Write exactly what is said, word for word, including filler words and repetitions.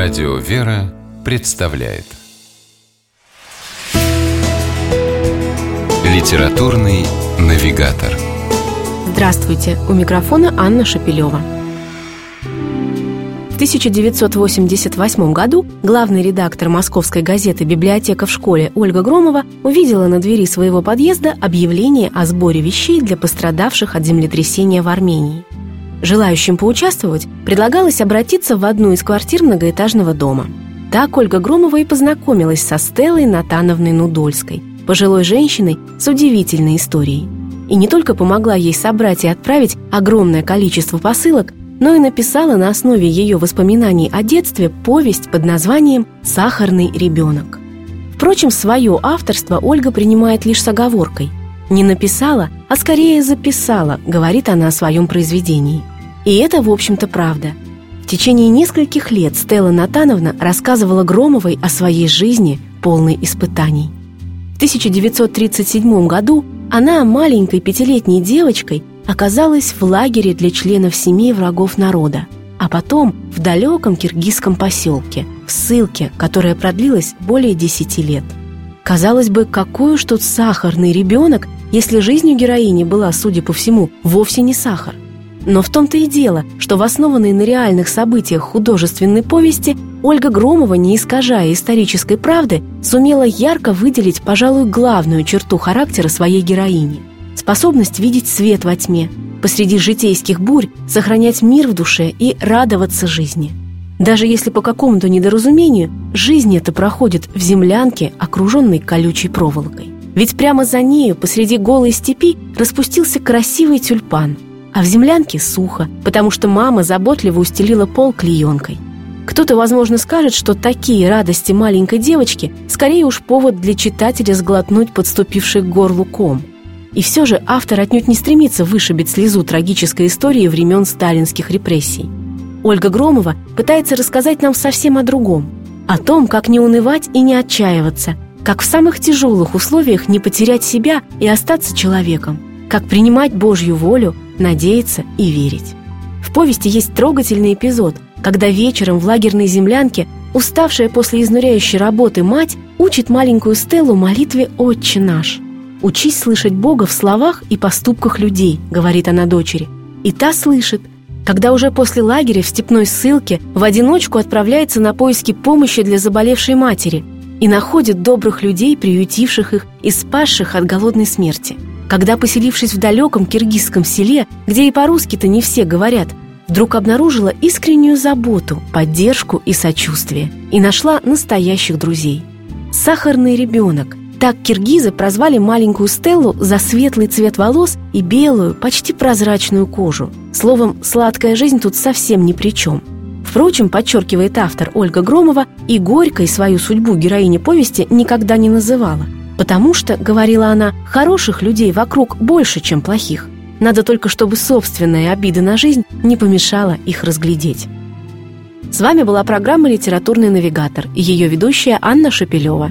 Радио «Вера» представляет Литературный навигатор. Здравствуйте! У микрофона Анна Шапилева. В тысяча девятьсот восемьдесят восьмом году главный редактор Московской газеты «Библиотека в школе» Ольга Громова увидела на двери своего подъезда объявление о сборе вещей для пострадавших от землетрясения в Армении. Желающим поучаствовать предлагалось обратиться в одну из квартир многоэтажного дома. Так Ольга Громова и познакомилась со Стеллой Натановной Нудольской, пожилой женщиной с удивительной историей. И не только помогла ей собрать и отправить огромное количество посылок, но и написала на основе ее воспоминаний о детстве повесть под названием «Сахарный ребенок». Впрочем, свое авторство Ольга принимает лишь с оговоркой. «Не написала, а скорее записала», — говорит она о своем произведении. И это, в общем-то, правда. В течение нескольких лет Стелла Натановна рассказывала Громовой о своей жизни, полной испытаний. В тысяча девятьсот тридцать седьмом году она, маленькой пятилетней девочкой, оказалась в лагере для членов семей врагов народа, а потом в далеком киргизском поселке, в ссылке, которая продлилась более десяти лет. Казалось бы, какой уж тут сахарный ребенок, если жизнью героини была, судя по всему, вовсе не сахар. Но в том-то и дело, что в основанной на реальных событиях художественной повести Ольга Громова, не искажая исторической правды, сумела ярко выделить, пожалуй, главную черту характера своей героини – способность видеть свет во тьме, посреди житейских бурь сохранять мир в душе и радоваться жизни. Даже если по какому-то недоразумению жизнь эта проходит в землянке, окруженной колючей проволокой. Ведь прямо за нею, посреди голой степи, распустился красивый тюльпан, а в землянке сухо, потому что мама заботливо устелила пол клеенкой. Кто-то, возможно, скажет, что такие радости маленькой девочки скорее уж повод для читателя сглотнуть подступивший к горлу ком. И все же автор отнюдь не стремится вышибить слезу трагической истории времен сталинских репрессий. Ольга Громова пытается рассказать нам совсем о другом, о том, как не унывать и не отчаиваться, как в самых тяжелых условиях не потерять себя и остаться человеком, как принимать Божью волю, надеяться и верить. В повести есть трогательный эпизод, когда вечером в лагерной землянке уставшая после изнуряющей работы мать учит маленькую Стеллу молитве «Отче наш». «Учись слышать Бога в словах и поступках людей», — говорит она дочери. И та слышит, когда уже после лагеря в степной ссылке в одиночку отправляется на поиски помощи для заболевшей матери и находит добрых людей, приютивших их и спасших от голодной смерти. Когда, поселившись в далеком киргизском селе, где и по-русски-то не все говорят, вдруг обнаружила искреннюю заботу, поддержку и сочувствие и нашла настоящих друзей. «Сахарный ребенок» — так киргизы прозвали маленькую Стеллу за светлый цвет волос и белую, почти прозрачную кожу. Словом, сладкая жизнь тут совсем ни при чем. Впрочем, подчеркивает автор Ольга Громова, и горькой свою судьбу героиня повести никогда не называла. Потому что, говорила она, хороших людей вокруг больше, чем плохих. Надо только, чтобы собственная обида на жизнь не помешала их разглядеть. С вами была программа «Литературный навигатор» и ее ведущая Анна Шапилева.